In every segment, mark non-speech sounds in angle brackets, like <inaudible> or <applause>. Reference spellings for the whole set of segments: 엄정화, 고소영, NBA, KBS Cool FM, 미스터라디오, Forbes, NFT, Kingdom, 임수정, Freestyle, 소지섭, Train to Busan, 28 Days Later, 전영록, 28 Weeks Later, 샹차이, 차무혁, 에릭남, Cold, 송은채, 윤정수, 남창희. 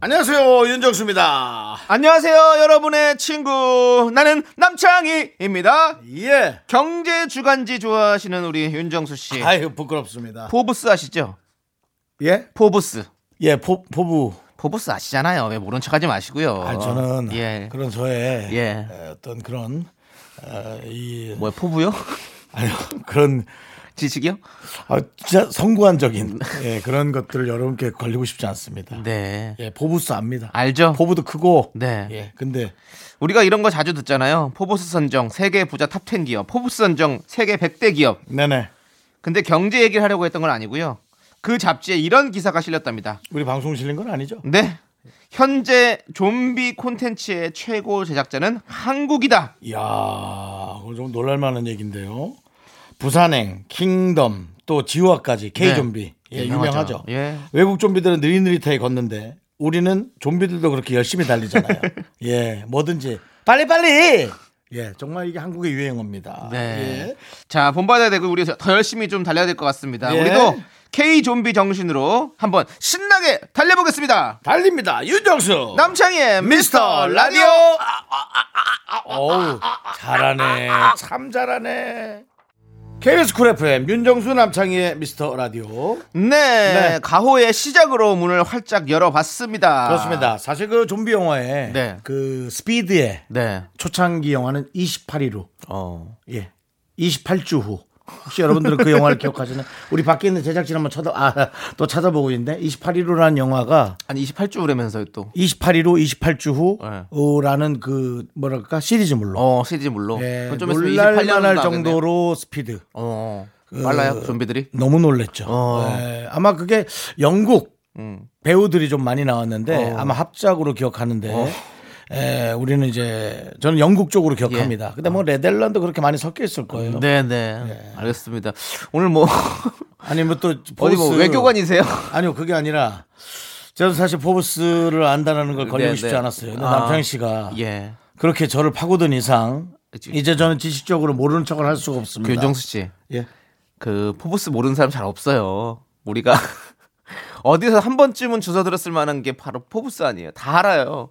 안녕하세요, 윤정수입니다. 안녕하세요, 여러분의 친구 나는 남창희입니다. 예. 경제 주간지 좋아하시는 우리 윤정수 씨. 아유, 부끄럽습니다. 포브스 아시죠? 예? 포브스. 예, 포브스 아시잖아요. 왜 모른 척하지 마시고요. 아, 저는 예. 그런 저의 예. 어떤 그런 이 뭐야, 포부요? 아니요, 그런 지식이요? 아, 진짜 선구안적인 예, 그런 것들을 여러분께 걸리고 싶지 않습니다. 네, 예, 포브스 압니다. 알죠? 포부도 크고. 네. 예, 근데 우리가 이런 거 자주 듣잖아요. 포브스 선정 세계 부자 탑10 기업, 포브스 선정 세계 100대 기업. 네네. 근데 경제 얘기를 하려고 했던 건 아니고요. 그 잡지에 이런 기사가 실렸답니다. 우리 방송 실린 건 아니죠? 네. 현재 좀비 콘텐츠의 최고 제작자는 한국이다. 이야, 그거 좀 놀랄만한 얘기인데요. 부산행, 킹덤, 또 지우아까지 K좀비. 네. 예, 유명하죠. 예. 외국 좀비들은 느릿느릿하게 걷는데 우리는 좀비들도 그렇게 열심히 달리잖아요. 예, 뭐든지 빨리빨리. 예, 정말 이게 한국의 유행어입니다. 네. 예. 자, 본받아야 되고 우리 더 열심히 좀 달려야 될 것 같습니다. 예. 우리도 K좀비 정신으로 한번 신나게 달려보겠습니다. 달립니다. 윤정수 남창희의 미스터 라디오. 어우, 잘하네. 참 잘하네. KBS 쿨 FM 윤정수 남창희의 미스터 라디오. 네, 네, 가호의 시작으로 문을 활짝 열어봤습니다. 그렇습니다. 사실 그 좀비 영화의 네. 그 스피드의 네. 초창기 영화는 28일 후, 예, 28주 후. 혹시 여러분들은 그 영화를 기억하시나요? 우리 밖에 있는 제작진 한번 또 찾아보고 있는데 28일호라는 영화가 아니 28주 후라면서요. 또 28일호 28주 후라는 네. 그 뭐랄까 시리즈물로 시리즈물로 예, 놀랄만할 정도로 스피드 빨라요. 좀비들이 너무 놀랬죠. 예, 아마 그게 영국 배우들이 좀 많이 나왔는데 아마 합작으로 기억하는데 예, 우리는 이제 저는 영국 쪽으로 기억합니다. 예. 근데 뭐 네덜란드 그렇게 많이 섞여 있을 거예요. 네네. 예. 알겠습니다. 오늘 뭐 아니 뭐 또 어디 뭐 외교관이세요? 아니요, 그게 아니라 저는 사실 포브스를 안다라는 걸 걸리고 싶지 않았어요. 근데 남창희 씨가 예. 그렇게 저를 파고든 이상 이제 저는 지식적으로 모르는 척을 할 수가 없습니다. 윤정수 씨, 예, 그 포브스 모르는 사람 잘 없어요. 우리가 어디서 한 번쯤은 주워 들었을 만한 게 바로 포브스 아니에요. 다 알아요.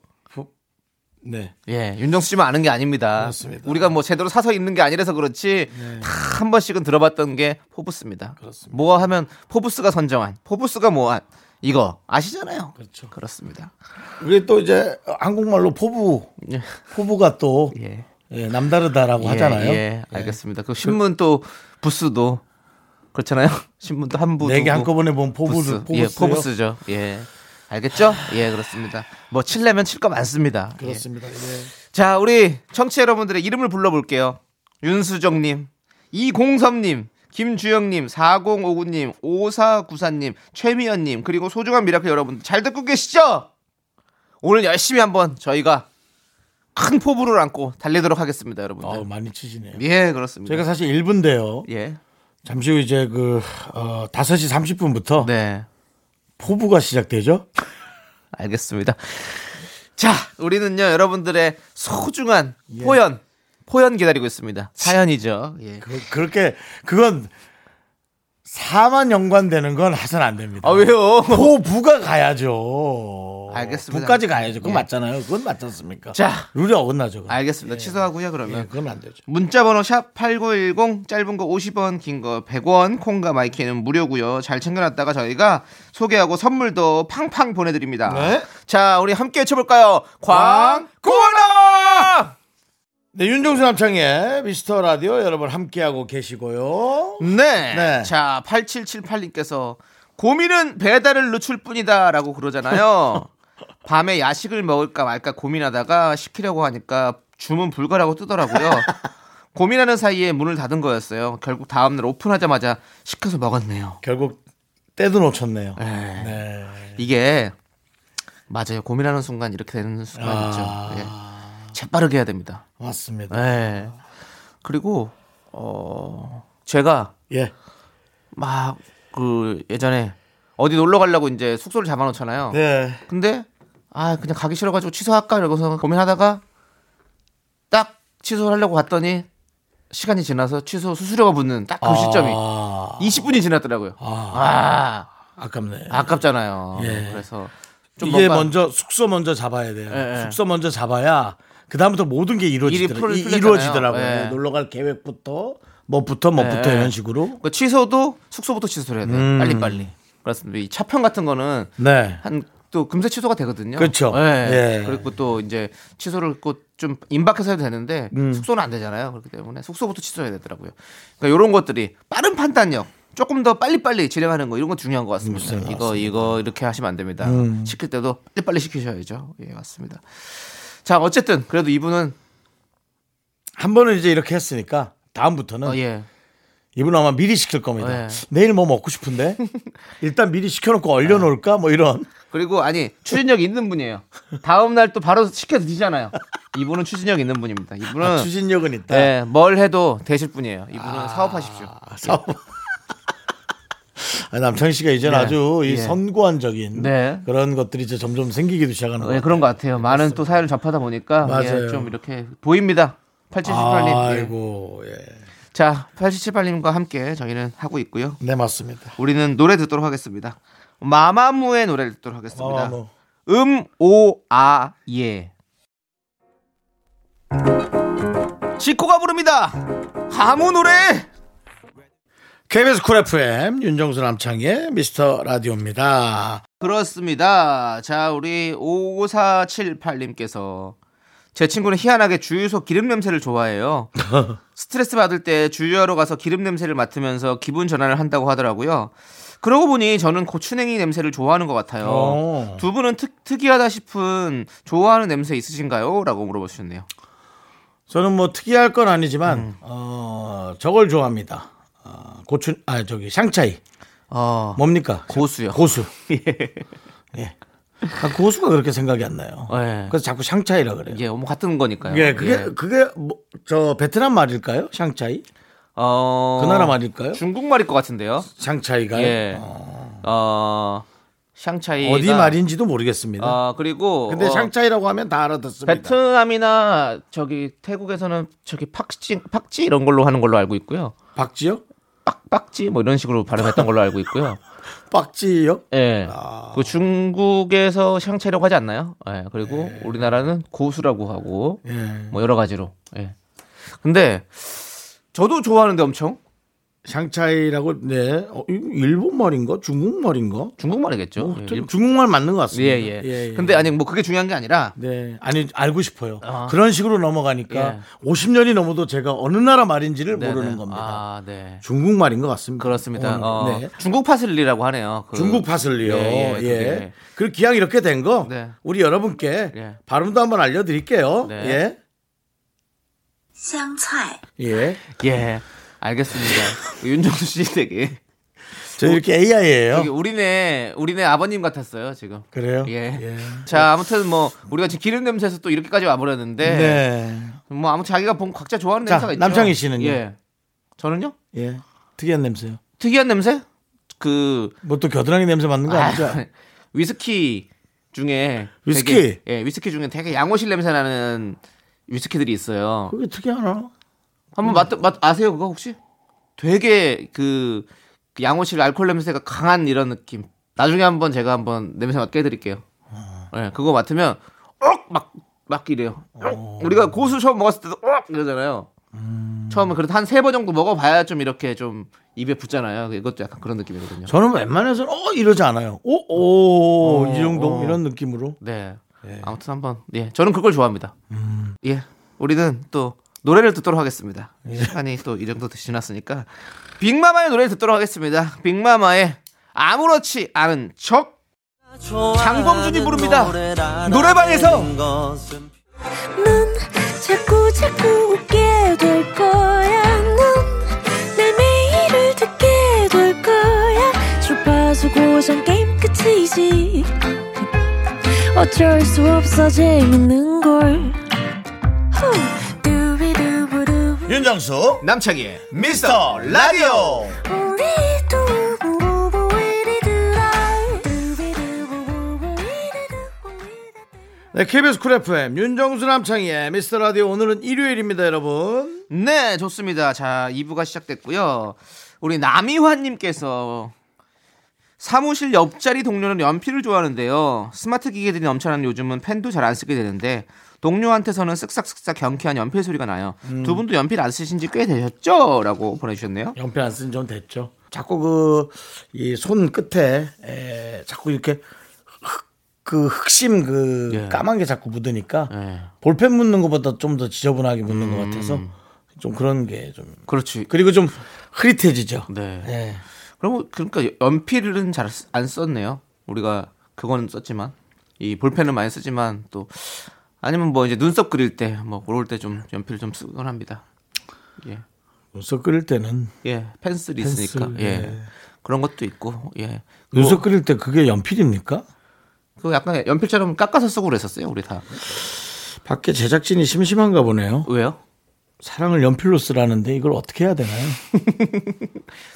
네, 예, 윤정수 씨만 아는 게 아닙니다. 그렇습니다. 우리가 뭐 제대로 사서 있는 게 아니라서 그렇지 네. 다 한 번씩은 들어봤던 게 포브스입니다. 그렇습니다. 뭐 하면 포브스가 선정한, 포브스가 뭐한 이거 아시잖아요. 그렇죠. 그렇습니다. 우리 또 이제 한국말로 포부가 또 예. 예, 남다르다라고 예, 하잖아요. 예, 알겠습니다. 그 신문 또 부스도 그렇잖아요. 신문도 한부 네 개 한꺼번에 본 포브스죠. 예. 알겠죠? 예, 그렇습니다. 뭐 칠려면 칠 거 많습니다. 그렇습니다. 예. 예. 자, 우리 청취자 여러분들의 이름을 불러볼게요. 윤수정님, 이공섭님, 김주영님, 4059님, 5494님, 최미연님, 그리고 소중한 미라클 여러분 잘 듣고 계시죠? 오늘 열심히 한번 저희가 큰 포부를 안고 달리도록 하겠습니다, 여러분들. 많이 치시네요. 예, 그렇습니다. 저희가 사실 1분인데요. 예. 잠시 후 이제 5시 30분부터 네. 포부가 시작되죠? 알겠습니다. 자, 우리는요 여러분들의 소중한 예. 포연 기다리고 있습니다. 사연이죠. 예. 그렇게 그건 사만 연관되는 건 하선 안 됩니다. 아, 왜요? 포부가 가야죠. 알겠습니다. 부까지 가야죠. 그건 예. 맞잖아요. 그건 맞지 않습니까? 자, 룰이 어긋나죠. 그건. 알겠습니다. 예. 취소하고요. 그러면 예, 그건 안 되죠. 문자번호 샵 8910 짧은 거 50원, 긴 거 100원, 콩과 마이키는 무료고요. 잘 챙겨놨다가 저희가 소개하고 선물도 팡팡 보내드립니다. 네? 자, 우리 함께 외쳐볼까요? 광고라! 네, 윤종수 남창의 미스터 라디오 여러분 함께하고 계시고요. 네. 네. 자, 8778님께서 고민은 배달을 늦출 뿐이다 라고 그러잖아요. 밤에 야식을 먹을까 말까 고민하다가 시키려고 하니까 주문 불가라고 뜨더라고요. 고민하는 사이에 문을 닫은 거였어요. 결국 다음날 오픈하자마자 시켜서 먹었네요. 결국 때도 놓쳤네요. 네. 이게 맞아요. 고민하는 순간 이렇게 되는 순간 있죠. 예. 재빠르게 해야 됩니다. 맞습니다. 예. 그리고 제가 예. 막 그 예전에 어디 놀러 가려고 이제 숙소를 잡아놓잖아요. 네. 근데 아 그냥 가기 싫어가지고 취소할까 이러고서 고민하다가 딱 취소를 하려고 갔더니 시간이 지나서 취소 수수료가 붙는 딱 그 시점이 20분이 지났더라고요. 아깝네. 아깝잖아요. 예. 그래서 좀 이게 먼저 숙소 먼저 잡아야 돼요. 예. 숙소 먼저 잡아야 그 다음부터 모든 게 이루어지더라고요. 예. 놀러 갈 계획부터 뭐부터 예. 이런 식으로 그 취소도 숙소부터 취소를 해야 돼요. 빨리. 그렇습니다. 이 차편 같은 거는 네. 한 또 금세 취소가 되거든요. 그렇죠. 예. 예. 그리고 또 이제 취소를 좀 임박해서 해도 되는데 숙소는 안 되잖아요. 그렇기 때문에 숙소부터 취소해야 되더라고요. 그러니까 이런 것들이 빠른 판단력, 조금 더 빨리빨리 진행하는 거 이런 건 중요한 것 같습니다. 이거 이렇게 하시면 안 됩니다. 시킬 때도 빨리빨리 시키셔야죠. 예, 맞습니다. 자, 어쨌든 그래도 이분은 한 번은 이제 이렇게 했으니까 다음부터는 예. 이분 아마 미리 시킬 겁니다. 네. 내일 뭐 먹고 싶은데 일단 미리 시켜놓고 얼려놓을까 뭐 이런. 그리고 아니 추진력 있는 분이에요. 다음 날 또 바로 시켜 드시잖아요. 이분은 추진력 있는 분입니다. 이분은 추진력은 있다. 네, 뭘 해도 되실 분이에요. 이분은 사업하십시오. 사업. 남창희 씨가 이제 네. 아주 이 선구안적인 네. 그런 것들이 이제 점점 생기기도 시작하는 거예요. 네, 그런 것 같아요. 많은 또 사연을 접하다 보니까 맞아요. 예, 좀 이렇게 보입니다. 8778님. 아이고 예. 자, 8778님과 함께 저희는 하고 있고요. 네, 맞습니다. 우리는 노래 듣도록 하겠습니다. 마마무의 노래를 듣도록 하겠습니다. 오아예. 지코가 부릅니다. 하모 노래. KBS 쿨 FM 윤정수 남창의 미스터 라디오입니다. 그렇습니다. 자, 우리 5478님께서 제 친구는 희한하게 주유소 기름 냄새를 좋아해요. 스트레스 받을 때 주유하러 가서 기름 냄새를 맡으면서 기분 전환을 한다고 하더라고요. 그러고 보니 저는 고추냉이 냄새를 좋아하는 것 같아요. 두 분은 특이하다 싶은 좋아하는 냄새 있으신가요? 라고 물어보셨네요. 저는 뭐 특이할 건 아니지만 저걸 좋아합니다. 샹차이. 뭡니까? 고수요. 고수. 예. 고수가 그렇게 생각이 안 나요. 예. 그래서 자꾸 샹차이라 그래요. 예, 뭐 같은 거니까요. 예, 그게 뭐 저 베트남 말일까요? 샹차이? 그 나라 말일까요? 중국 말일 것 같은데요. 샹차이가. 예. 샹차이 어디 말인지도 모르겠습니다. 그리고 근데 샹차이라고 하면 다 알아듣습니다. 베트남이나 저기 태국에서는 저기 팍지 이런 걸로 하는 걸로 알고 있고요. 박지요? 빡지 뭐 이런 식으로 발음했던 걸로 알고 있고요. 빡지요? 예. 그 중국에서 샹차이라고 하지 않나요? 예. 그리고 우리나라는 고수라고 하고 뭐 여러 가지로. 예. 근데 저도 좋아하는데 엄청 샹차이라고 네 일본 말인가 중국 말인가 중국 말이겠죠. 중국 말 맞는 것 같습니다. 예예. 예. 근데 아니 뭐 그게 중요한 게 아니라 네 아니 알고 싶어요. 그런 식으로 넘어가니까 50년이 넘어도 제가 어느 나라 말인지를 네네. 모르는 겁니다. 아, 네. 중국 말인 것 같습니다. 그렇습니다. 네. 중국 파슬리라고 하네요. 중국 파슬리요. 예. 예. 그리고 기왕 이렇게 된 거 네. 우리 여러분께 발음도 한번 알려드릴게요. 네. 예. 샹차이. 예. 예. 알겠습니다. 윤정수 씨 되게 저 이렇게 AI예요. 우리네 아버님 같았어요 지금. 그래요? 예. 예. 자 아무튼 뭐 우리가 지금 기름 냄새에서 또 이렇게까지 와버렸는데. 네. 뭐 아무튼 자기가 본 각자 좋아하는 냄새가 있죠. 남창희 씨는요? 예. 저는요? 예. 특이한 냄새요. 특이한 냄새? 그 뭐 또 겨드랑이 냄새 맡는 거 아니죠? 위스키 중에 되게, 예 위스키 중에 되게 양호실 냄새 나는 위스키들이 있어요. 그게 특이하나? 한번 아세요 그거 혹시? 되게 그 양호실 알코올 냄새가 강한 이런 느낌. 나중에 제가 한번 냄새 맡게 해드릴게요. 네, 그거 맡으면 막 이래요. 우리가 고수 처음 먹었을 때도 이러잖아요. 처음에 그래도 한 3번 정도 먹어봐야 좀 이렇게 좀 입에 붙잖아요. 이것도 약간 그런 느낌이거든요. 저는 웬만해서는 이러지 않아요. 이 정도 이런 느낌으로. 네. 예. 아무튼 한번 예 저는 그걸 좋아합니다. 예 우리는 또. 노래를 듣도록 하겠습니다. 예. 시간이 또 이 정도 지났으니까 빅마마의 노래를 듣도록 하겠습니다. 빅마마의 아무렇지 않은 척. 장범준이 부릅니다. 노래방에서. 넌 자꾸 웃게 될 거야. 넌 내 매일을 듣게 될 거야. 주파수 고정 게임 끝이지. 어쩔 수 없어 재밌는걸. 윤정수 남창희의 미스터 라디오. 네, KBS 쿨 FM 윤정수 남창희의 미스터 라디오. 오늘은 일요일입니다, 여러분. 네, 좋습니다. 자, 2부가 시작됐고요. 우리 남이환님께서 사무실 옆자리 동료는 연필을 좋아하는데요. 스마트 기계들이 넘쳐나는 요즘은 펜도 잘 안 쓰게 되는데 동료한테서는 쓱싹쓱싹 경쾌한 연필 소리가 나요. 두 분도 연필 안 쓰신 지 꽤 되셨죠? 라고 보내주셨네요. 연필 안 쓴 지 좀 됐죠. 자꾸 그 이 손 끝에 자꾸 이렇게 그 흑심 그 예. 까만 게 자꾸 묻으니까 예. 볼펜 묻는 것보다 좀 더 지저분하게 묻는 것 같아서 좀 그런 게 좀 그렇지. 그리고 좀 흐릿해지죠. 네. 예. 그럼 그러니까 연필은 잘 안 썼네요. 우리가 그거는 썼지만 이 볼펜은 많이 쓰지만 또 아니면 뭐 이제 눈썹 그릴 때 뭐 그럴 때 좀 연필 좀 쓰곤 합니다. 예. 눈썹 그릴 때는 예 펜슬이 펜슬, 있으니까 예. 예 그런 것도 있고 예 눈썹 그릴 때 그게 연필입니까? 그 약간 연필처럼 깎아서 쓰고 그랬었어요 우리 다. 밖에 제작진이 심심한가 보네요. 왜요? 사랑을 연필로 쓰라는데 이걸 어떻게 해야 되나요?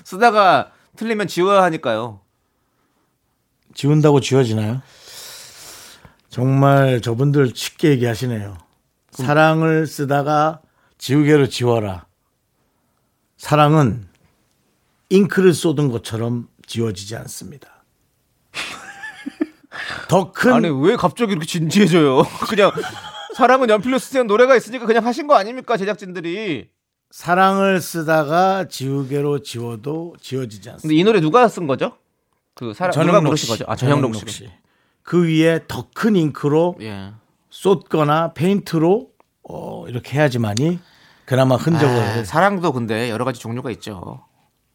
쓰다가 틀리면 지워야 하니까요. 지운다고 지워지나요? 정말 저분들 쉽게 얘기하시네요. 사랑을 쓰다가 지우개로 지워라. 사랑은 잉크를 쏟은 것처럼 지워지지 않습니다. 더 큰 아니 왜 갑자기 이렇게 진지해져요? 그냥 사랑은 연필로 쓰는 노래가 있으니까 그냥 하신 거 아닙니까 제작진들이? 사랑을 쓰다가 지우개로 지워도 지워지지 않습니다. 근데 이 노래 누가 쓴 거죠? 그 사랑 누가 부르신 거죠? 아, 전영록 씨. 그 위에 더 큰 잉크로 예. 쏟거나 페인트로 이렇게 해야지만이 그나마 흔적을. 아, 사랑도 근데 여러 가지 종류가 있죠.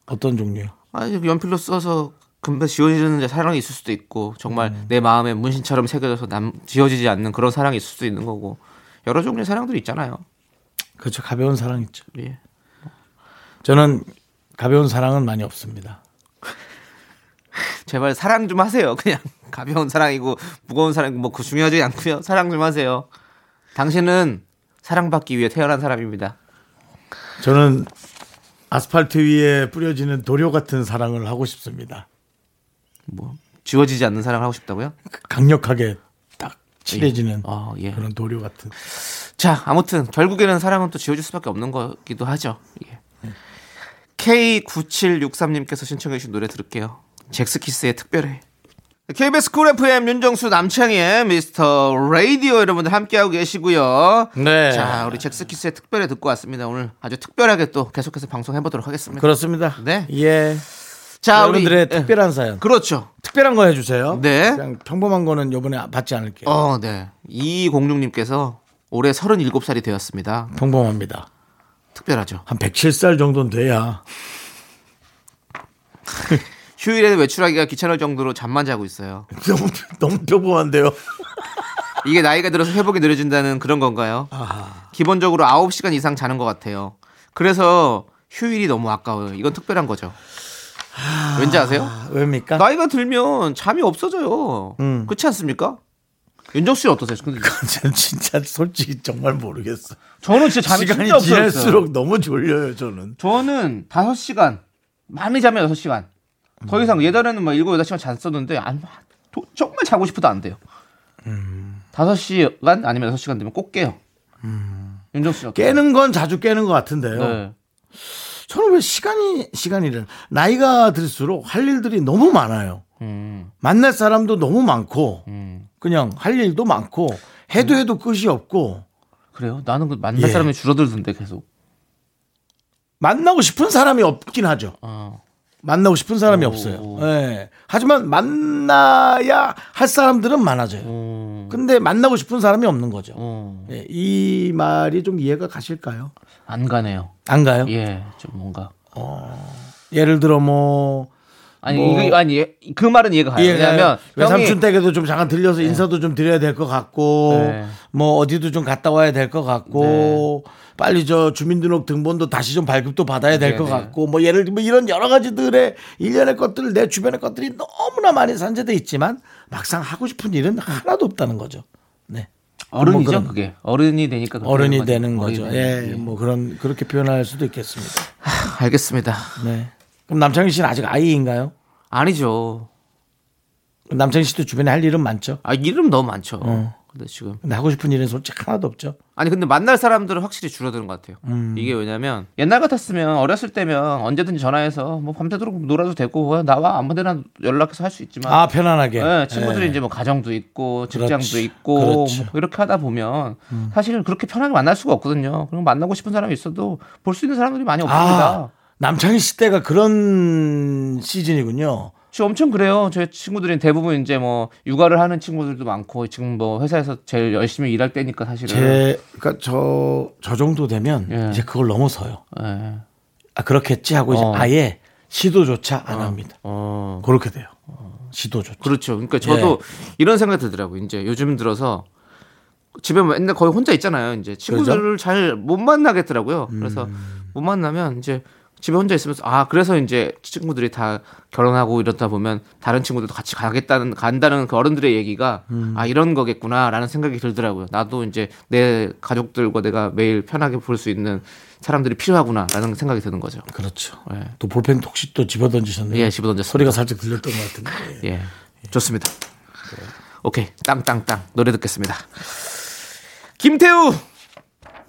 어떤 종류요? 아, 연필로 써서 금방 지워지는 사랑이 있을 수도 있고 정말 내 마음에 문신처럼 새겨져서 지워지지 않는 그런 사랑이 있을 수도 있는 거고 여러 종류의 사랑들이 있잖아요. 그렇죠. 가벼운 사랑 있죠. 예. 저는 가벼운 사랑은 많이 없습니다. 제발 사랑 좀 하세요. 그냥 가벼운 사랑이고 무거운 사랑이고 뭐 그 중요하지 않고요. 사랑 좀 하세요. 당신은 사랑받기 위해 태어난 사람입니다. 저는 아스팔트 위에 뿌려지는 도료 같은 사랑을 하고 싶습니다. 뭐 지워지지 않는 사랑을 하고 싶다고요? 강력하게 딱 칠해지는 예. 예. 그런 도료 같은. 자, 아무튼 결국에는 사랑은 또 지워질 수밖에 없는 거기도 하죠. 예. K9763님께서 신청해 주신 노래 들을게요. 잭스키스의 특별해. KBS 쿨 FM 윤정수 남창희의 미스터 라디오 여러분들 함께하고 계시고요. 네. 자, 우리 잭스키스의 특별해 듣고 왔습니다. 오늘 아주 특별하게 또 계속해서 방송해보도록 하겠습니다. 그렇습니다. 네. 예. 자, 여러분들의 우리, 특별한 사연. 그렇죠. 특별한 거 해주세요. 네. 그냥 평범한 거는 이번에 받지 않을게요. 네. 2206님께서 올해 37살이 되었습니다. 평범합니다. 특별하죠. 한 107살 정도는 돼야. 휴일에 외출하기가 귀찮을 정도로 잠만 자고 있어요. 너무 평범한데요. 이게 나이가 들어서 회복이 느려진다는 그런 건가요? 아하. 기본적으로 9시간 이상 자는 것 같아요. 그래서 휴일이 너무 아까워요. 이건 특별한 거죠. 아하. 왠지 아세요? 왜입니까? 나이가 들면 잠이 없어져요. 그렇지 않습니까? 윤정수 씨 어떠세요? 근데 저는 진짜 솔직히 정말 모르겠어. 저는 진짜 잠이 시간이 진짜 지날수록 너무 졸려요. 저는 5시간 많이 자면 6시간. 더 이상 예전에는 막 7-8시간 잤었는데 정말 자고 싶어도 안 돼요. 5시간 아니면 6시간 되면 꼭 깨요. 윤정수 씨 어떠세요? 깨는 건 자주 깨는 것 같은데요. 네. 저는 왜 시간이래 나이가 들수록 할 일들이 너무 많아요. 만날 사람도 너무 많고 그냥 할 일도 많고 해도 끝이 없고. 그래요? 나는 그 만날 예. 사람이 줄어들던데 계속. 만나고 싶은 사람이 없긴 하죠. 만나고 싶은 사람이 없어요. 예. 하지만 만나야 할 사람들은 많아져요. 근데 만나고 싶은 사람이 없는 거죠. 예. 이 말이 좀 이해가 가실까요? 안 가네요. 안 가요? 예, 좀 뭔가. 예를 들어 뭐. 그 말은 이해가 가요. 왜냐하면 외삼촌 댁에도 좀 잠깐 들려서 네. 인사도 좀 드려야 될 것 같고 네. 뭐 어디도 좀 갔다 와야 될 것 같고 네. 빨리 저 주민등록등본도 다시 좀 발급도 받아야 될 것 네. 같고 뭐 예를 들면 이런 여러 가지들의 일련의 것들 내 주변의 것들이 너무나 많이 산재돼 있지만 막상 하고 싶은 일은 하나도 없다는 거죠. 네. 어른이죠, 그런, 그게. 어른이 되니까. 어른이 되는 거죠. 어른이 예, 뭐 그런, 그렇게 표현할 수도 있겠습니다. 하, 알겠습니다. 네. 그럼 남창희 씨는 아직 아이인가요? 아니죠. 남창희 씨도 주변에 할 일은 많죠? 아, 일은 너무 많죠. 근데 지금. 근데 하고 싶은 일은 솔직히 하나도 없죠? 아니, 근데 만날 사람들은 확실히 줄어드는 것 같아요. 이게 왜냐면 옛날 같았으면 어렸을 때면 언제든지 전화해서 뭐 밤새도록 놀아도 되고 나와 아무 데나 연락해서 할 수 있지만. 아, 편안하게. 네, 친구들이 네. 이제 뭐 가정도 있고 직장도 그렇지. 있고 그렇지. 뭐 이렇게 하다 보면 사실은 그렇게 편하게 만날 수가 없거든요. 그럼 만나고 싶은 사람이 있어도 볼 수 있는 사람들이 많이 없습니다. 아, 남창희 씨 때가 그런 시즌이군요. 엄청 그래요. 제 친구들은 대부분 이제 뭐 육아를 하는 친구들도 많고 지금 뭐 회사에서 제일 열심히 일할 때니까 사실은 그러니까 저 정도 되면 예. 이제 그걸 넘어서요. 예. 아 그렇겠지 하고 이제 아예 시도조차 안 합니다. 그렇게 돼요. 시도조차. 그렇죠. 그러니까 저도 예. 이런 생각이 들더라고요. 이제 요즘 들어서 집에 맨날 거의 혼자 있잖아요. 이제 친구들을 그렇죠? 잘 못 만나겠더라고요. 그래서 못 만나면 이제 집에 혼자 있으면서 아 그래서 이제 친구들이 다 결혼하고 이러다 보면 다른 친구들도 같이 간다는 그 어른들의 얘기가 아 이런 거겠구나라는 생각이 들더라고요. 나도 이제 내 가족들과 내가 매일 편하게 볼 수 있는 사람들이 필요하구나라는 생각이 드는 거죠. 그렇죠. 예. 또 볼펜 혹시 또 집어던지셨네요. 예, 집어던졌어요. 소리가 살짝 들렸던 것 같은데. 예, 예. 좋습니다. 예. 오케이, 땅땅땅 노래 듣겠습니다. 김태우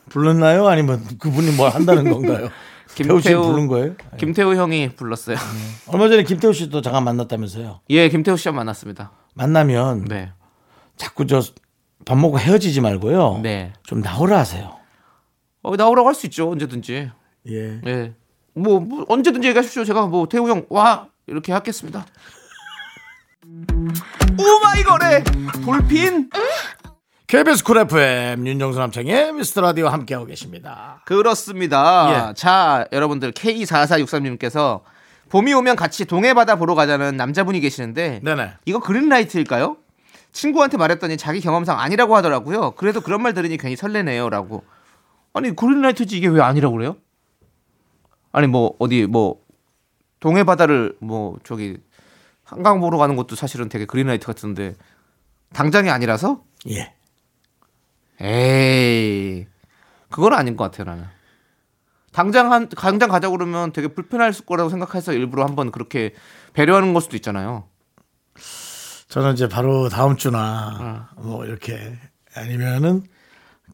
불렀나요? 아니면 그분이 뭘 한다는 건가요? 김태우 씨 부른 거예요? 김태우 형이 불렀어요. 얼마 전에 김태우 씨도 잠깐 만났다면서요? 예, 김태우 씨와 만났습니다. 만나면 네. 자꾸 저 밥 먹고 헤어지지 말고요. 네. 좀 나오라 하세요. 나오라고 할 수 있죠, 언제든지. 예. 예. 뭐 언제든지 얘기하십시오. 제가 뭐 태우 형 와 이렇게 하겠습니다. 오마이걸의 돌핀. KBS 쿨 FM 윤정수 남창의 미스터라디오 함께하고 계십니다. 그렇습니다. 예. 자 여러분들 K4463님께서 봄이 오면 같이 동해바다 보러 가자는 남자분이 계시는데 네네. 이거 그린라이트일까요? 친구한테 말했더니 자기 경험상 아니라고 하더라고요. 그래도 그런 말 들으니 괜히 설레네요 라고. 아니 그린라이트지 이게 왜 아니라고 그래요? 아니 뭐 어디 뭐 동해바다를 뭐 저기 한강 보러 가는 것도 사실은 되게 그린라이트 같은데 당장이 아니라서? 예. 에이 그건 아닌 것 같아요. 나는 당장 가자고 그러면 되게 불편할 거라고 생각해서 일부러 한번 그렇게 배려하는 걸 수도 있잖아요. 저는 이제 바로 다음 주나 뭐 이렇게 아니면은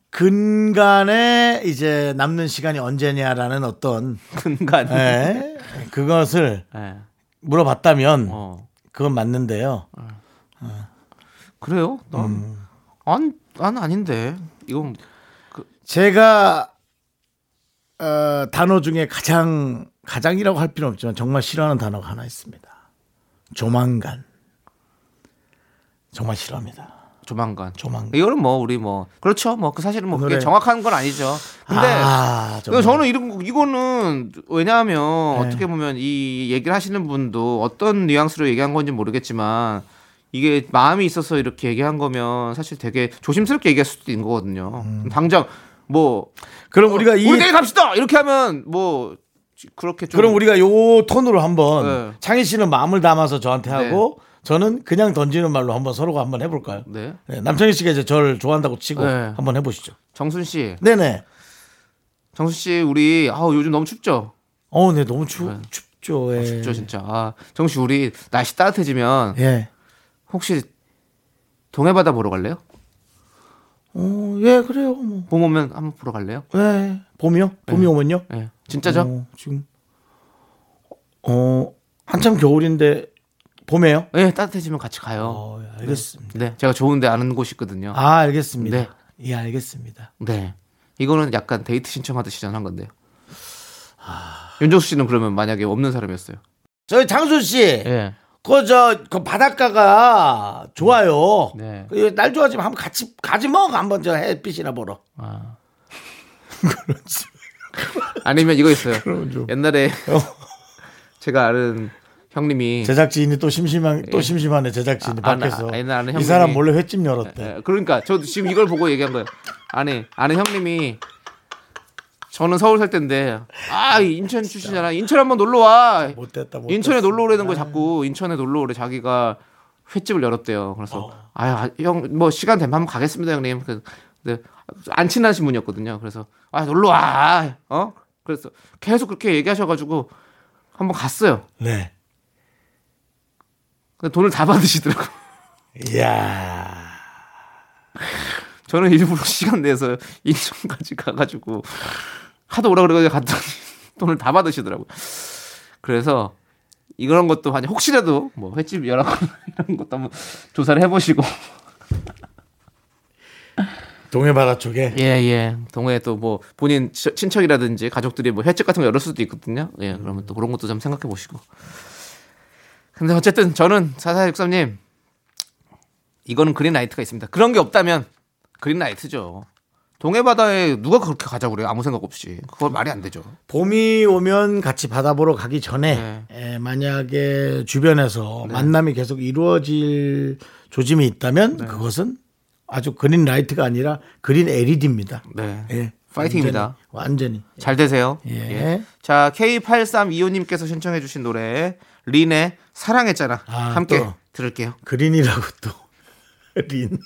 근간에 이제 남는 시간이 언제냐라는 어떤 근간에 그것을 물어봤다면 그건 맞는데요. 그래요? 난 안 아닌데 이건 제가 단어 중에 가장이라고 할 필요는 없지만 정말 싫어하는 단어가 하나 있습니다. 조만간. 정말 싫어합니다. 조만간. 이거는 뭐 우리 뭐 그렇죠. 뭐 그 사실은 뭐 그게 정확한 건 아니죠. 근데 저는 이거는 왜냐하면 네. 어떻게 보면 이 얘기를 하시는 분도 어떤 뉘앙스로 얘기한 건지 모르겠지만. 이게 마음이 있어서 이렇게 얘기한 거면 사실 되게 조심스럽게 얘기할 수도 있는 거거든요. 당장 뭐 그럼 우리가 우리 내일 갑시다 이렇게 하면 뭐 그렇게 좀 그럼 우리가 요 톤으로 한번 네. 창희 씨는 마음을 담아서 저한테 하고 네. 저는 그냥 던지는 말로 한번 서로가 한번 해볼까요? 네. 네. 남창희 씨가 이제 저를 좋아한다고 치고 네. 한번 해보시죠. 정순 씨. 네네. 정순 씨 우리 요즘 너무 춥죠? 네 너무 춥죠. 예. 춥죠 진짜. 정순 씨 우리 날씨 따뜻해지면. 예. 혹시 동해바다 보러 갈래요? 예 그래요. 뭐. 봄 오면 한번 보러 갈래요? 네. 봄이요? 봄이 오면요? 네. 진짜죠? 지금 한참 겨울인데 봄에요? 네 따뜻해지면 같이 가요. 알겠습니다. 네. 제가 좋은데 아는 곳이 있거든요. 아 알겠습니다. 네. 예 알겠습니다. 네 이거는 약간 데이트 신청하듯이 전한 건데요. 윤정수 씨는 그러면 만약에 없는 사람이었어요? 저희 장수 씨. 네. 그 바닷가가 좋아요. 네. 날 좋아지면 한번 같이 가지 뭐 한번 저 햇빛이나 보러. 그렇지. 아니면 이거 있어요. 옛날에 제가 아는 형님이 제작진이 또 심심하네 제작진이 밖에서 이 사람 몰래 횟집 열었대. 그러니까 저 지금 이걸 보고 얘기한 거예요. 아는 형님이 저는 서울 살 텐데 인천 출신이잖아. 인천 한번 놀러 와. 못됐다. 인천에 놀러 오래는 거 자꾸 인천에 놀러 오래 자기가 횟집을 열었대요. 그래서 아유 형 뭐 시간 되면 한번 가겠습니다 형님. 근데 안 친하신 분이었거든요. 그래서 아 놀러 와. 어? 그래서 계속 그렇게 얘기하셔가지고 한번 갔어요. 네. 근데 돈을 다 받으시더라고. 이야. 저는 일부러 시간 내서 인천까지 가가지고 하도 오라 그래가지고 갔더니 돈을 다 받으시더라고요. 그래서 이런 것도 혹시라도 뭐 횟집 여러 건 이런 것도 한번 조사를 해보시고. 동해 바다 쪽에? 예예. 동해 또 뭐 본인 친척이라든지 가족들이 뭐 횟집 같은 거 열을 수도 있거든요. 예, 그러면 또 그런 것도 좀 생각해 보시고. 근데 어쨌든 저는 4463님 이거는 그린라이트가 있습니다. 그런 게 없다면 그린라이트죠. 동해바다에 누가 그렇게 가자고 그래요? 아무 생각 없이. 그건 말이 안 되죠. 봄이 오면 같이 바다 보러 가기 전에 네. 만약에 주변에서 네. 만남이 계속 이루어질 조짐이 있다면 네. 그것은 아주 그린라이트가 아니라 그린 LED입니다. 네. 예. 파이팅입니다. 완전히. 잘 되세요. 예. 예. 자, K8325님께서 신청해 주신 노래 린의 사랑했잖아. 아, 함께 또 들을게요. 그린이라고 또. 린.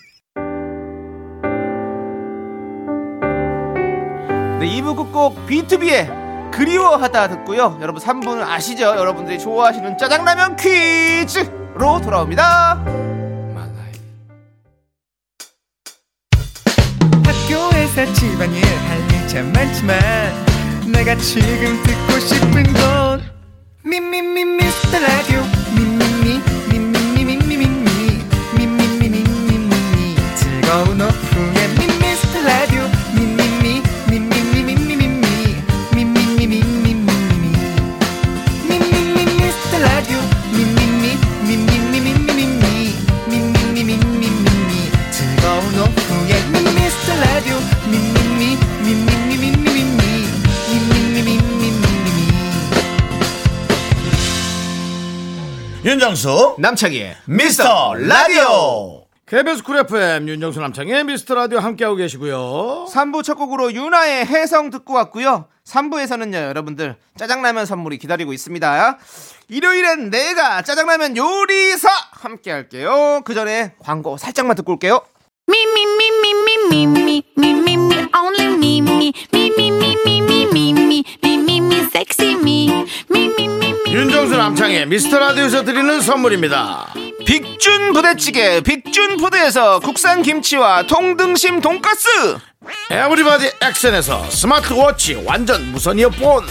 네, 2부 끝곡 B2B의 그리워하다 듣고요. 여러분 3부는 아시죠? 여러분들이 좋아하시는 짜장라면 퀴즈로 돌아옵니다. 학교에서 집안일 할 일 참 많지만 내가 지금 듣고 싶은 건 미미미 미스터 라디오 미미미 미미미 미미미 미미미 미미미 즐거운 오후 윤정수 남창희의 미스터 라디오 KBS 쿨 FM 윤정수 남창희의 미스터 라디오 함께하고 계시고요. 3부 첫 곡으로 윤아의 해성 듣고 왔고요. 3부에서는요 여러분들 짜장라면 선물이 기다리고 있습니다. 일요일엔 내가 짜장라면 요리사 함께할게요. 그 전에 광고 살짝만 듣고 올게요. 미미미미미미미미미미 only 미미미미미미미미미미 섹시 미미미미 윤정수 남창의 미스터라디오에서 드리는 선물입니다. 빅준 부대찌개 빅준 푸드에서 국산 김치와 통등심 돈가스, 에브리바디 액션에서 스마트워치 완전 무선 이어폰,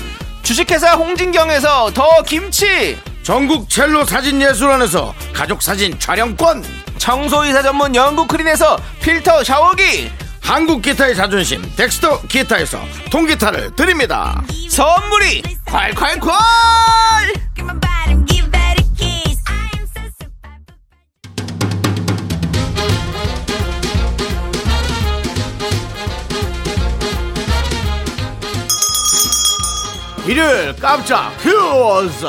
주식회사 홍진경에서 더 김치, 전국 첼로 사진예술원에서 가족사진 촬영권, 청소이사 전문 영국 크린에서 필터 샤워기, 한국 기타의 자존심 덱스터 기타에서 통기타를 드립니다. 선물이 콸콸콸. 일요일 깜짝 퀴즈.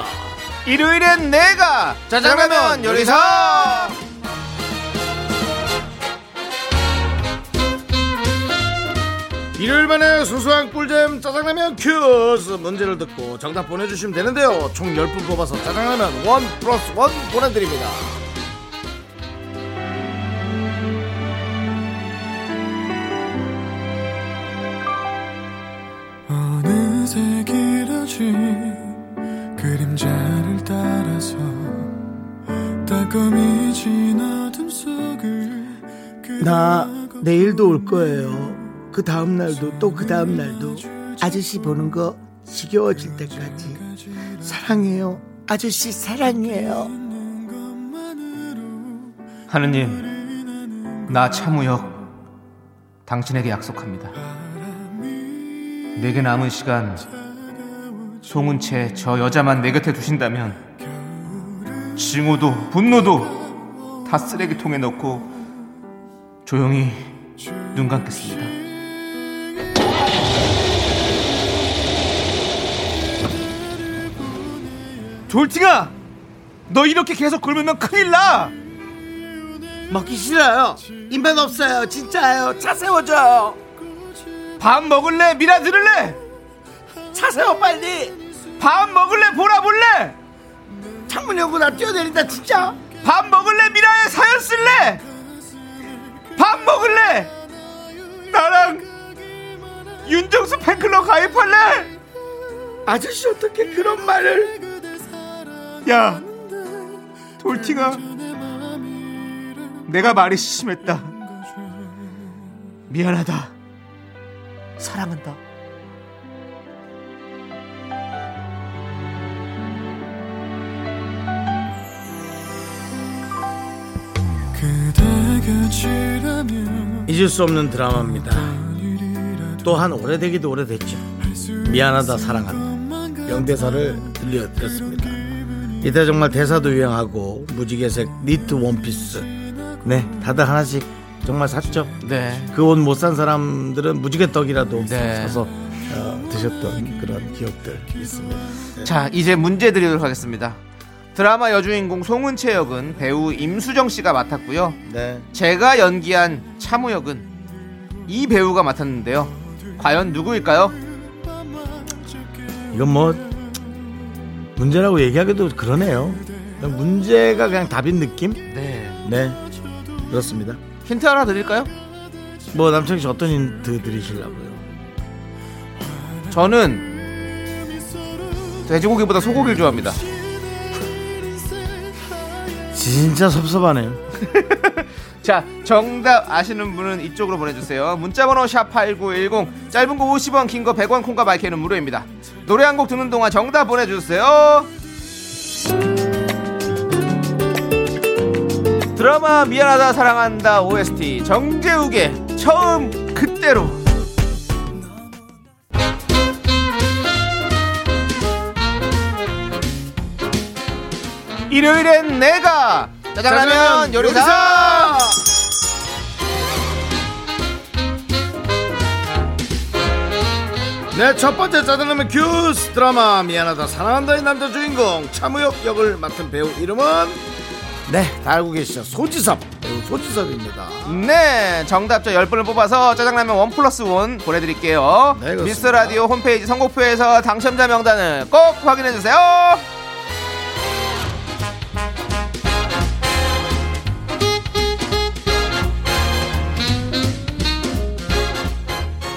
일요일엔 내가 짜장라면 요리사. 일요일만에 순수한 꿀잼 짜장라면 퀴즈. 문제를 듣고 정답 보내주시면 되는데요. 총 10분 뽑아서 짜장라면 1+1 보내드립니다. 어느새 길어진 그림자를 따라서 따끔해진 어둠 속을. 나 내일도 올 거예요. 그 다음 날도 또 그 다음 날도 아저씨 보는 거 지겨워질 때까지 사랑해요 아저씨 사랑해요. 하느님, 나 차무혁 당신에게 약속합니다. 내게 남은 시간 송은 채 저 여자만 내 곁에 두신다면 증오도 분노도 다 쓰레기통에 넣고 조용히 눈 감겠습니다. 돌팅아, 너 이렇게 계속 굶으면 큰일 나. 먹기 싫어요. 입맛 없어요. 진짜요. 차 세워줘요. 밥 먹을래? 미라 들을래? 차 세워 빨리. 밥 먹을래? 보라 볼래? 창문 열고 나 뛰어내린다 진짜. 밥 먹을래? 미라에 사연 쓸래? 밥 먹을래? 나랑 윤정수 팬클럽 가입할래? 아저씨 어떻게 그런 말을. 야 돌팅아, 내가 말이 심했다. 미안하다. 사랑한다. 잊을 수 없는 드라마입니다. 또한 오래되기도 오래됐죠. 미안하다 사랑한다, 명대사를 들려드렸습니다. 이때 정말 대사도 유행하고 무지개색 니트 원피스, 네, 다들 하나씩 정말 샀죠. 네. 그 옷 못 산 사람들은 무지개 떡이라도, 네, 사서 드셨던 그런 기억들 있습니다. 네. 자, 이제 문제 드리도록 하겠습니다. 드라마 여주인공 송은채 역은 배우 임수정 씨가 맡았고요. 네. 제가 연기한 차무 역은 이 배우가 맡았는데요. 과연 누구일까요? 이건 뭐 문제라고 얘기하기도 그러네요. 그냥 문제가 그냥 답인 느낌? 네. 네, 그렇습니다. 힌트 하나 드릴까요? 뭐 남창희 씨 어떤 힌트 드리시려고요? 저는 돼지고기보다 소고기를 좋아합니다. 진짜 섭섭하네요. 자, 정답 아시는 분은 이쪽으로 보내주세요. 문자번호 샵8910, 짧은 거 50원, 긴 거 100원, 콩과 마이크는 무료입니다. 노래 한 곡 듣는 동안 정답 보내주세요. 드라마 미안하다 사랑한다 OST 정재욱의 처음 그때로. 일요일엔 내가 짜장라면 요리사. 네, 첫 번째 짜장라면 큐스. 드라마 미안하다 사랑한다의 남자 주인공 차무혁 역을 맡은 배우 이름은, 네, 다 알고 계시죠. 소지섭, 배우 소지섭입니다. 네, 정답자 10분을 뽑아서 짜장라면 1+1 보내드릴게요. 네, 미스라디오 홈페이지 선곡표에서 당첨자 명단을 꼭 확인해주세요.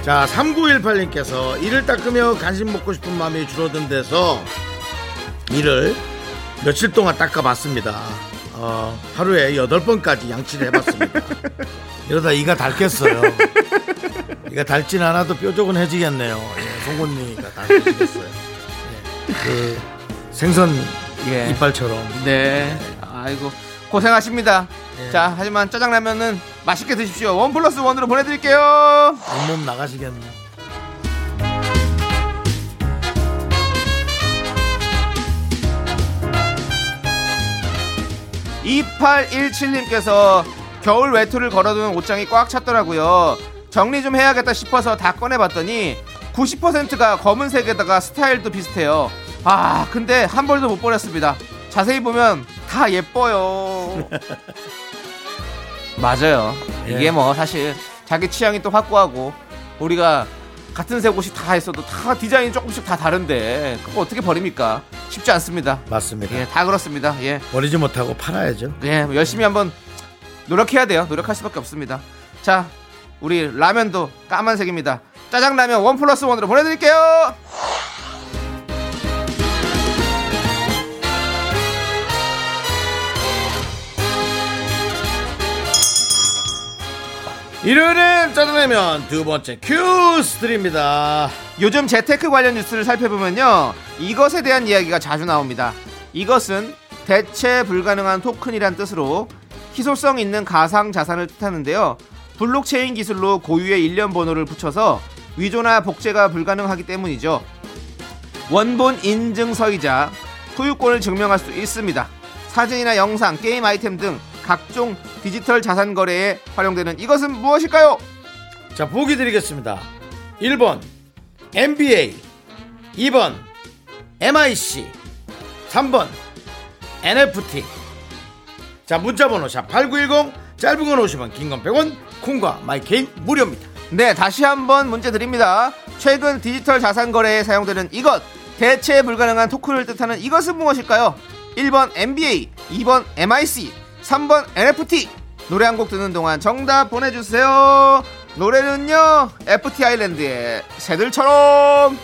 자, 3918님께서 이를 닦으며 간식 먹고 싶은 마음이 줄어든 데서 이를 며칠 동안 닦아봤습니다. 하루에 8번까지 양치를 해봤습니다. 이러다 이가 닳겠어요. 이가 닳진 않아도 뾰족은 해지겠네요. 예, 송곳니가 닳으시겠어요. 예, 그 생선, 예, 이빨처럼. 네. 예. 아이고 고생하십니다. 예. 자, 하지만 짜장라면은 맛있게 드십시오. 1+1으로 보내드릴게요. 온몸 나가시겠네요. <laughs> 2817님께서 겨울 외투를 걸어둔 옷장이 꽉 찼더라고요. 정리 좀 해야겠다 싶어서 다 꺼내봤더니 90%가 검은색에다가 스타일도 비슷해요. 아, 근데 한 벌도 못 버렸습니다. 자세히 보면 다 예뻐요. 맞아요. 이게 뭐 사실 자기 취향이 또 확고하고, 우리가 같은 색 옷이 다 있어도 다 디자인이 조금씩 다 다른데 그거 어떻게 버립니까? 쉽지 않습니다. 맞습니다. 예, 다 그렇습니다. 예. 버리지 못하고 팔아야죠. 예, 열심히 한번 노력해야 돼요. 노력할 수밖에 없습니다. 자, 우리 라면도 까만색입니다. 짜장라면 1+1으로 보내드릴게요. 일요일엔 짜장라면 두 번째 큐스 드립니다. 요즘 재테크 관련 뉴스를 살펴보면요, 이것에 대한 이야기가 자주 나옵니다. 이것은 대체 불가능한 토큰이란 뜻으로 희소성 있는 가상 자산을 뜻하는데요. 블록체인 기술로 고유의 일련 번호를 붙여서 위조나 복제가 불가능하기 때문이죠. 원본 인증서이자 소유권을 증명할 수 있습니다. 사진이나 영상, 게임 아이템 등 각종 디지털 자산 거래에 활용되는 이것은 무엇일까요? 자, 보기 드리겠습니다. 1번 NBA, 2번 MIC, 3번 NFT. 자, 문자번호 샵8910, 짧은 건 50원, 긴 건 100원, 콩과 마이케인 무료입니다. 네, 다시 한번 문제 드립니다. 최근 디지털 자산 거래에 사용되는 이것, 대체 불가능한 토큰을 뜻하는 이것은 무엇일까요? 1번 NBA, 2번 MIC, 3번 NFT. 노래 한 곡 듣는 동안 정답 보내주세요. 노래는요 FT 아일랜드의 새들처럼.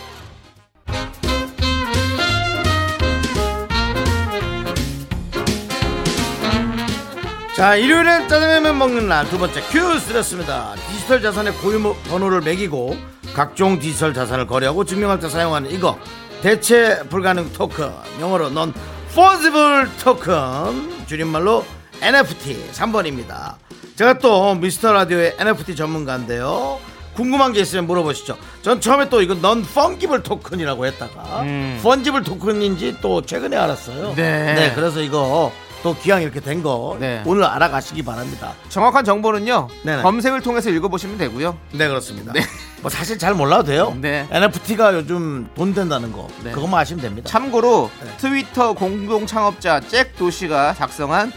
자, 일요일엔 짜장면 먹는 날 두 번째 큐 쓰였습니다. 디지털 자산의 고유 번호를 매기고 각종 디지털 자산을 거래하고 증명할 때 사용하는 이거 대체 불가능 토큰, 영어로 non fungible 토큰, 줄임말로 NFT. 3번입니다. 제가 또 미스터 라디오의 NFT 전문가인데요, 궁금한 게 있으면 물어보시죠. 전 처음에 또 이거 non fungible 토큰이라고 했다가 fungible 토큰인지 또 최근에 알았어요. 네, 그래서 이거 또 기왕 이렇게 된 거 네, 오늘 알아가시기 바랍니다. 정확한 정보는요 네네, 검색을 통해서 읽어보시면 되고요. 네, 그렇습니다. 네. 뭐 사실 잘 몰라도 돼요. 네. NFT가 요즘 돈 된다는 거 네, 그것만 아시면 됩니다. 참고로 네, 트위터 공동 창업자 잭 도시가 작성한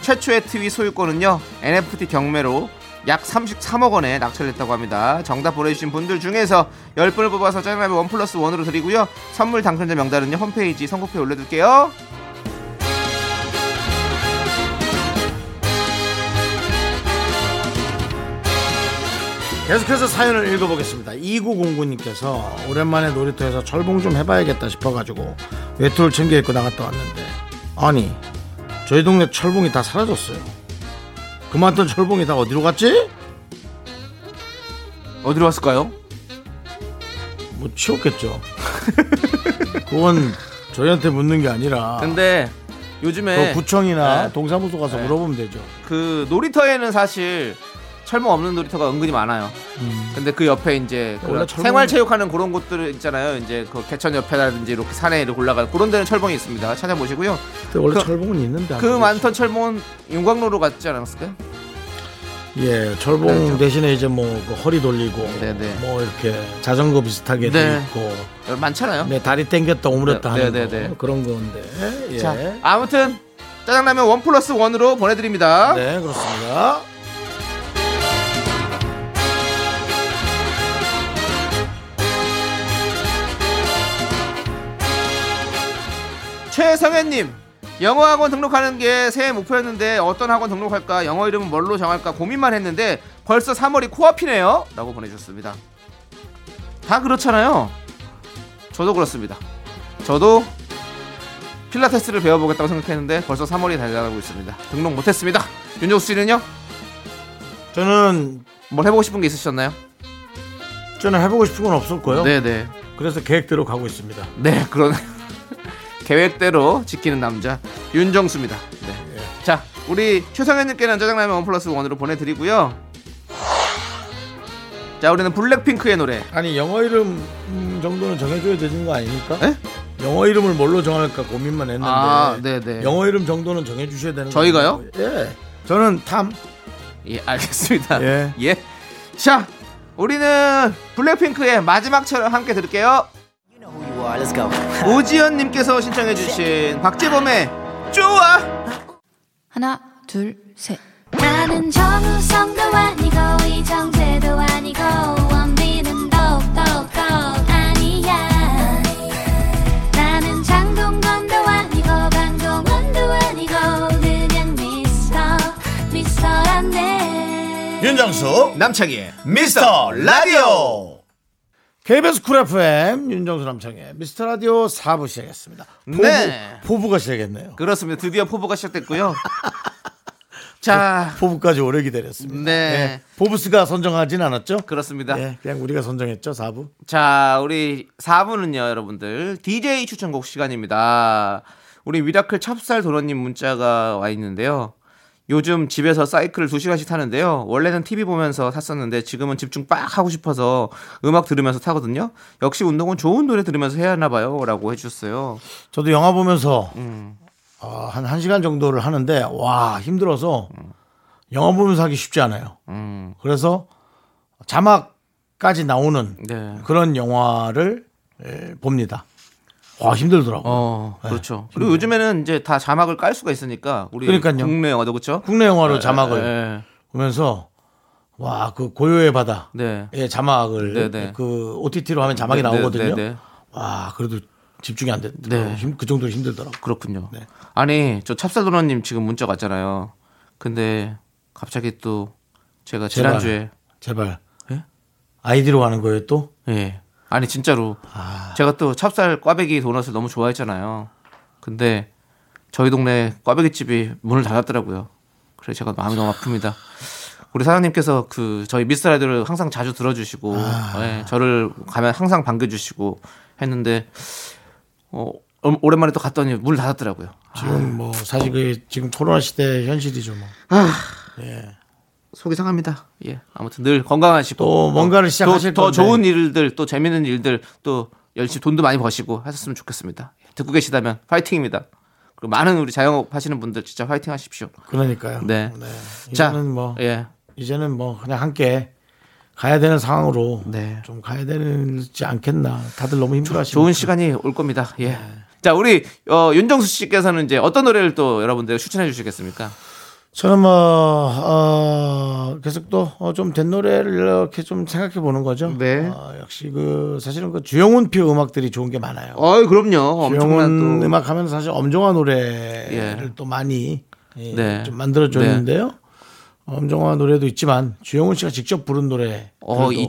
최초의 트윗 소유권은요 NFT 경매로 약 33억 원에 낙찰됐다고 합니다. 정답 보내주신 분들 중에서 10분을 뽑아서 짜장라면 1+1으로 드리고요, 선물 당첨자 명단은요 홈페이지 선곡표에 올려둘게요. 계속해서 사연을 읽어보겠습니다. 2909님께서 오랜만에 놀이터에서 철봉 좀 해봐야겠다 싶어가지고 외투를 챙겨 입고 나갔다 왔는데, 아니 저희 동네 철봉이 다 사라졌어요. 그 많던 철봉이 다 어디로 갔지? 어디로 갔을까요? 뭐 치웠겠죠. 그건 저희한테 묻는 게 아니라, 근데 요즘에 구청이나 네, 동사무소 가서 네, 물어보면 되죠. 그 놀이터에는 사실 철봉 없는 놀이터가 은근히 많아요. 근데 그 옆에 이제 그 생활체육하는 그런 곳들 있잖아요. 이제 그 개천 옆에라든지 이렇게 산에 이렇게 올라가 그런 데는 철봉이 있습니다. 찾아보시고요. 근데 원래 철봉은 있는데 그 많던 철봉은 용광로로 갔지 않았을까요? 예, 철봉 그렇죠. 대신에 이제 뭐 그 허리 돌리고 네네, 뭐 이렇게 자전거 비슷하게 네, 있고 많잖아요. 네, 다리 당겼다 오므렸다 네, 하는 네, 거 그런 건데. 예. 자, 아무튼 짜장라면 1+1으로 보내드립니다. 네, 그렇습니다. 최성현님, 영어학원 등록하는 게 새해 목표였는데 어떤 학원 등록할까, 영어 이름은 뭘로 정할까 고민만 했는데 벌써 3월이 코앞이네요 라고 보내주셨습니다. 다 그렇잖아요. 저도 그렇습니다. 저도 필라테스를 배워보겠다고 생각했는데 벌써 3월이 달려가고 있습니다. 등록 못했습니다. 윤종수 씨는요? 저는 뭘 해보고 싶은 게 있으셨나요? 저는 해보고 싶은 건 없었고요. 네네. 그래서 계획대로 가고 있습니다. 네, 그러네요. 계획대로 지키는 남자 윤정수입니다. 네. 예. 자, 우리 최성현님께는 짜장라면 1+1으로 보내드리고요. 자, 우리는 블랙핑크의 노래. 아니 영어 이름 정도는 정해줘야 되는 거 아닙니까? 에? 영어 이름을 뭘로 정할까 고민만 했는데 네네. 영어 이름 정도는 정해주셔야 되는 저희가요? 예. 저는 탐. 예, 알겠습니다. 예. 예. 자, 우리는 블랙핑크의 마지막처럼 함께 들을게요. 오지연님께서 신청해주신 박재범의 좋아. 하나 둘 셋. 나는 정우성도 아니고 이정재도 아니고 원빈은 더욱더 아니야. 나는 장동건도 아니고 강동원도 아니고 그냥 미스터란데. 윤정수 남창희의 미스터 라디오. KBS 쿨 FM 윤정수 남창의 미스터라디오 4부 시작했습니다. 네, 포부가 시작했네요. 그렇습니다. 드디어 포부가 시작됐고요. 자, 포부까지 오래 기다렸습니다. 네. 네, 포브스가 선정하진 않았죠? 그렇습니다. 네, 그냥 우리가 선정했죠. 4부. 자, 우리 4부는요 여러분들 DJ 추천곡 시간입니다. 우리 미라클 찹쌀 도로님 문자가 와 있는데요, 요즘 집에서 사이클을 2시간씩 타는데요, 원래는 TV 보면서 탔었는데 지금은 집중 빡 하고 싶어서 음악 들으면서 타거든요. 역시 운동은 좋은 노래 들으면서 해야 하나 봐요 라고 해주셨어요. 저도 영화 보면서 한 1시간 정도를 하는데 와 힘들어서 영화 보면서 하기 쉽지 않아요. 그래서 자막까지 나오는 네, 그런 영화를 봅니다. 와, 힘들더라고요. 그렇죠. 네, 그리고 요즘에는 이제 다 자막을 깔 수가 있으니까 우리 그러니까요. 국내 영화도 그렇죠. 국내 영화로 자막을 보면서 와, 그 고요의 바다의 네, 자막을 네, 그 OTT로 하면 자막이 네, 나오거든요. 네, 네. 와, 그래도 집중이 안 됐. 네, 그 정도로 힘들더라고요. 그렇군요. 네. 아니, 저 찹쌀도너님 지금 문자 왔잖아요. 근데 갑자기 또 제가 지난주에 제발 예? 아이디로 하는 거예요 또? 예. 아니 진짜로 제가 또 찹쌀 꽈배기 도넛을 너무 좋아했잖아요. 근데 저희 동네 꽈배기집이 문을 닫았더라고요. 그래서 제가 마음이 너무 아픕니다. 우리 사장님께서 그 저희 미스터라디오를 항상 자주 들어주시고 예, 저를 가면 항상 반겨주시고 했는데 오랜만에 또 갔더니 문을 닫았더라고요. 지금 뭐 사실 그 지금 코로나 시대 현실이죠 뭐. 예. 속이 상합니다. 예. 아무튼 늘 건강하시고 또 뭔가를 시작하실 더 좋은 일들, 또 재미있는 일들, 또 열심히 돈도 많이 버시고 하셨으면 좋겠습니다. 듣고 계시다면 파이팅입니다. 그리고 많은 우리 자영업 하시는 분들 진짜 파이팅 하십시오. 그러니까요. 네. 네. 이제는 뭐 예. 이제는 뭐 그냥 함께 가야 되는 상황으로 네. 좀 가야 되지 않겠나. 다들 너무 힘들어하시고 좋은 시간이 올 겁니다. 예. 네. 자, 우리 윤정수 씨께서는 이제 어떤 노래를 또 여러분들 추천해 주시겠습니까? 저는 뭐 계속 또 좀 된 노래를 이렇게 좀 생각해 보는 거죠. 네. 역시 그 사실은 그 주영훈 표 음악들이 좋은 게 많아요. 그럼요. 주영훈 또... 음악 하면 사실 엄정화 노래를 예. 또 많이 예, 네. 좀 만들어 줬는데요. 네. 엄정화 노래도 있지만 주영훈 씨가 직접 부른 노래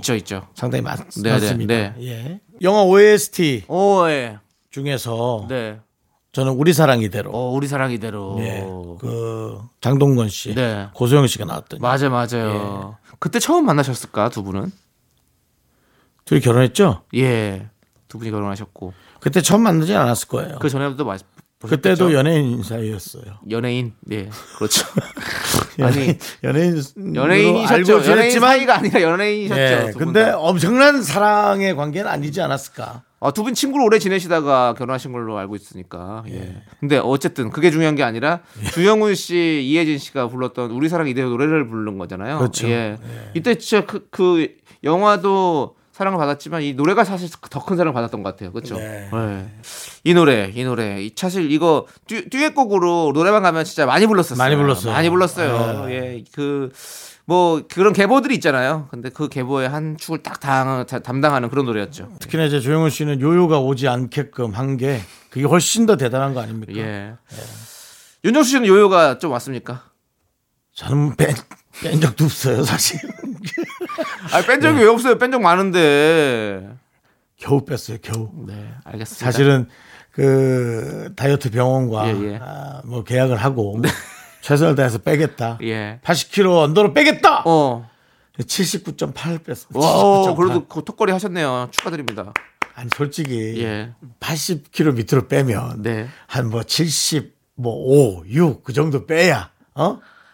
있죠. 상당히 많습니다. 네. 예. 영화 OST 예. 중에서 네. 저는 우리 사랑 이대로. 우리 사랑 이대로. 예, 그 장동건 씨, 네. 고소영 씨가 나왔던. 맞아요. 예. 그때 처음 만나셨을까 두 분은? 둘이 결혼했죠? 예, 두 분이 결혼하셨고. 그때 처음 만나진 않았을 거예요. 그 전에도 그때도 연예인 사이였어요. 연예인, 네, 그렇죠. 아니 연예인이셨죠. 연예인 사이가 아니라 연예인이셨죠. 예, 근데 엄청난 사랑의 관계는 아니지 않았을까? 두 분 친구를 오래 지내시다가 결혼하신 걸로 알고 있으니까. 예. 근데 어쨌든 그게 중요한 게 아니라 예. 주영훈 씨, 이혜진 씨가 불렀던 우리 사랑 이대로 노래를 부른 거잖아요. 그렇죠. 예. 예. 이때 진짜 그 영화도 사랑을 받았지만 이 노래가 사실 더 큰 사랑을 받았던 것 같아요. 그렇죠. 네. 예. 이 노래. 사실 이거 듀엣곡으로 노래방 가면 진짜 많이 불렀어요. 예. 뭐 그런 계보들이 있잖아요. 근데 그 계보의 한 축을 딱 담당하는 그런 노래였죠. 특히나 이제 조영훈 씨는 요요가 오지 않게끔 한 게 그게 훨씬 더 대단한 거 아닙니까? 예. 윤정수 씨는 요요가 좀 왔습니까? 저는 뺀 적도 없어요, 사실. 뺀 적이 왜 없어요? 뺀 적 많은데. 겨우 뺐어요, 겨우. 네, 알겠습니다. 사실은 그 다이어트 병원과 뭐 계약을 하고. 네. 최선을 다해서 빼겠다. 예. 80kg 언더로 빼겠다. 79.8 뺐어. 와, 그래도 그 턱걸이 하셨네요. 축하드립니다. 아니 솔직히 예. 80kg 밑으로 빼면 네. 한 뭐 70, 뭐 5, 6 그 정도 빼야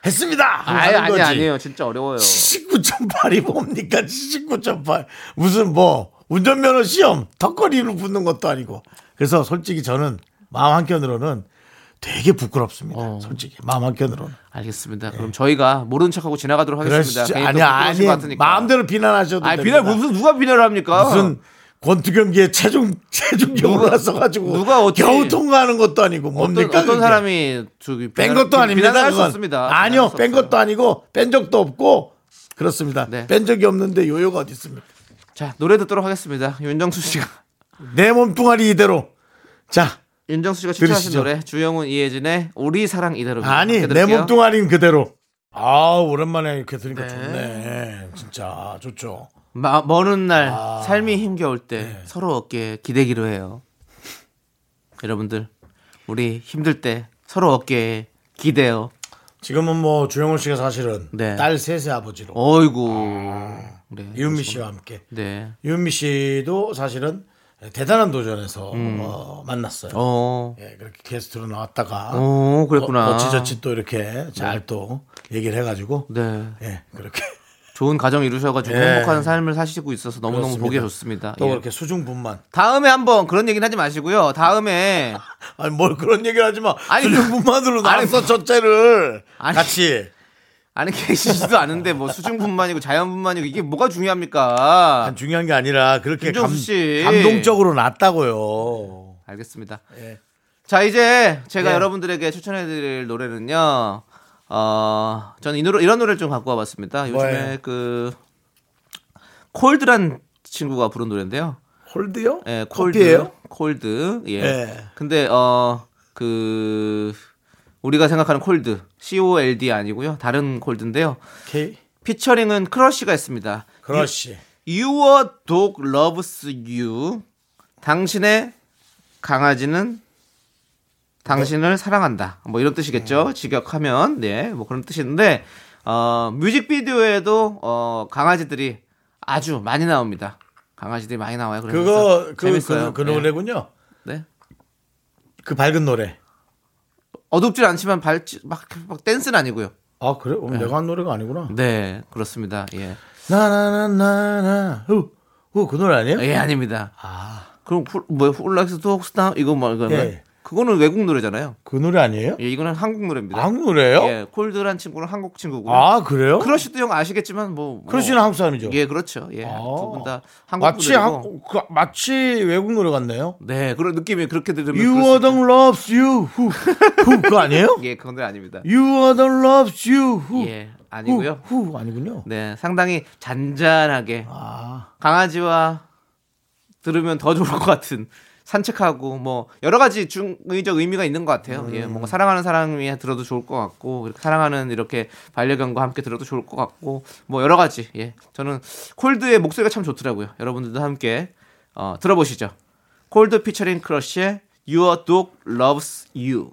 했습니다. 아니에요. 진짜 어려워요. 79.8이 뭡니까? 79.8 무슨 뭐 운전면허 시험 턱걸이로 붙는 것도 아니고. 그래서 솔직히 저는 마음 한켠으로는. 되게 부끄럽습니다. 솔직히 마음 한켠으로는. 알겠습니다. 네. 그럼 저희가 모르는 척하고 지나가도록 하겠습니다. 아니 마음대로 비난하셔도 됩니다. 무슨 누가 비난을 합니까? 무슨 권투 경기에 체중이 올라서가지고 누가 어떻게 겨우 통과하는 것도 아니고 뭡니까? 어떤 사람이 뺀 것도 아닙니다. 비난할 수 없습니다. 아니요, 뺀 것도 아니고 뺀 적도 없고 그렇습니다. 네. 뺀 적이 없는데 요요가 어디 있습니까? 자, 노래 듣도록 하겠습니다. 윤정수 씨가 내 몸뚱아리 이대로. 자. 윤정수 씨가 추천하신 노래 주영훈 이혜진의 우리 사랑 이대로. 아니 내 몸뚱아리는 그대로. 오랜만에 이렇게 들으니까 네. 좋네. 진짜 좋죠. 먼 날 삶이 힘겨울 때 네. 서로 어깨에 기대기로 해요. 여러분들 우리 힘들 때 서로 어깨에 기대요. 지금은 뭐 주영훈 씨가 사실은 네. 딸 셋의 아버지로. 네, 유미 씨와 함께. 네. 유미 씨도 사실은 대단한 도전에서 만났어요. 예, 그렇게 게스트로 나왔다가 그랬구나. 어찌저찌 또 이렇게 잘 또 얘기를 해가지고 네, 예, 그렇게 좋은 가정 이루셔가지고 예. 행복한 삶을 사시고 있어서 너무너무 보기 좋습니다. 또 그렇게 예. 수중분만. 다음에 한번 그런 얘기는 하지 마시고요. 다음에 아니 뭘 그런 얘기를 하지 마. 수중분만으로 나왔어 첫째를 같이. 아니 계시지도 않은데 뭐 수중분만이고 자연분만이고 이게 뭐가 중요합니까? 중요한 게 아니라 그렇게 감동적으로 났다고요. 알겠습니다. 예. 자 이제 제가 예. 여러분들에게 추천해드릴 노래는요. 저는 이런 노래를 좀 갖고 와봤습니다. 요즘에 그 콜드란 친구가 부른 노래인데요. 콜드요? 예, 콜드예요. 콜드. 예. 근데 그 우리가 생각하는 콜드 COLD 아니고요, 다른 콜드인데요. K? 피처링은 크러쉬가 있습니다. 크러쉬. Your dog loves you. 당신의 강아지는 당신을 사랑한다. 뭐 이런 뜻이겠죠. 직역하면 네, 뭐 그런 뜻인데 뮤직비디오에도 강아지들이 아주 많이 나옵니다. 강아지들이 많이 나와요. 그거 그 노래군요. 네. 그 밝은 노래. 어둡진 않지만 막 댄스는 아니고요. 아 그래? 네. 내가 한 노래가 아니구나. 네, 그렇습니다. 예. 나나나나나 후 그 노래 아니에요? 예, 아닙니다. 아 그럼 뭐 훌락스 독스타 이거 뭐 이거는 예. 그거는 외국 노래잖아요. 그 노래 아니에요? 예, 이거는 한국 노래입니다. 한국 노래예요? 예, 콜드란 친구는 한국 친구고요. 아 그래요? 크러쉬도 형 아시겠지만 뭐 크러쉬는 한국 사람이죠. 예, 그렇죠. 예, 두 분 다 한국 마치 노래고 마치 외국 노래 같네요. 네, 그런 느낌이 그렇게 들으면 You are the loves you 후 그거 아니에요? 예, 그건 아닙니다. You are the loves you 후 예, 아니고요. 후 아니군요. 네, 상당히 잔잔하게 강아지와 들으면 더 좋을 것 같은. 산책하고 뭐 여러 가지 중의적 의미가 있는 것 같아요. 예, 뭔가 사랑하는 사람이 들어도 좋을 것 같고 사랑하는 이렇게 반려견과 함께 들어도 좋을 것 같고 뭐 여러 가지. 예, 저는 콜드의 목소리가 참 좋더라고요. 여러분들도 함께 들어보시죠. 콜드 피처링 크러쉬의 Your Dog Loves You.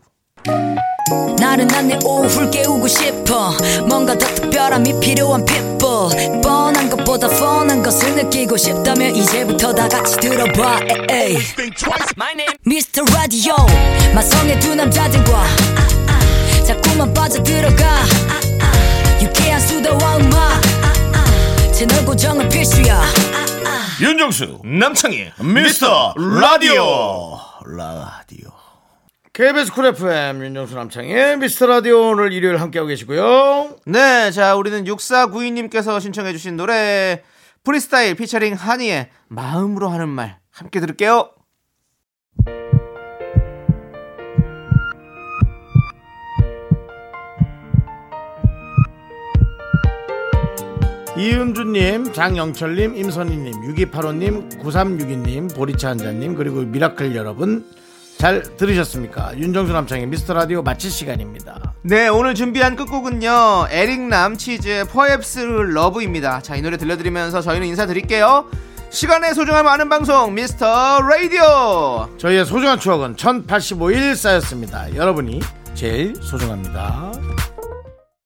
나른한 내 오후를 깨우고 싶어 뭔가 더 특별함이 필요한 people 뻔한 것보다 뻔한 것을 느끼고 싶다면 이제부터 다 같이 들어봐 에이. Mr. Radio 마성의 두 남자들과 자꾸만 빠져들어가 유쾌한 수다와 음악 채널 고정은 필수야 윤정수 남창희 미스터 라디오 KBS 쿨 FM 윤정수 남창의 미스터라디오 오늘 일요일 함께하고 계시고요. 네, 자 우리는 6492님께서 신청해 주신 노래 프리스타일 피처링 한이의 마음으로 하는 말 함께 들을게요. 이은주님, 장영철님, 임선희님, 6285님, 9362님, 보리차 한자님 그리고 미라클 여러분 잘 들으셨습니까? 윤정수 남창의 미스터라디오 마칠 시간입니다. 네, 오늘 준비한 끝곡은요 에릭남 치즈의 퍼헙스 러브입니다. 자, 이 노래 들려드리면서 저희는 인사드릴게요. 시간의 소중함 아는 방송 미스터라디오. 저희의 소중한 추억은 1085일 쌓였습니다. 여러분이 제일 소중합니다.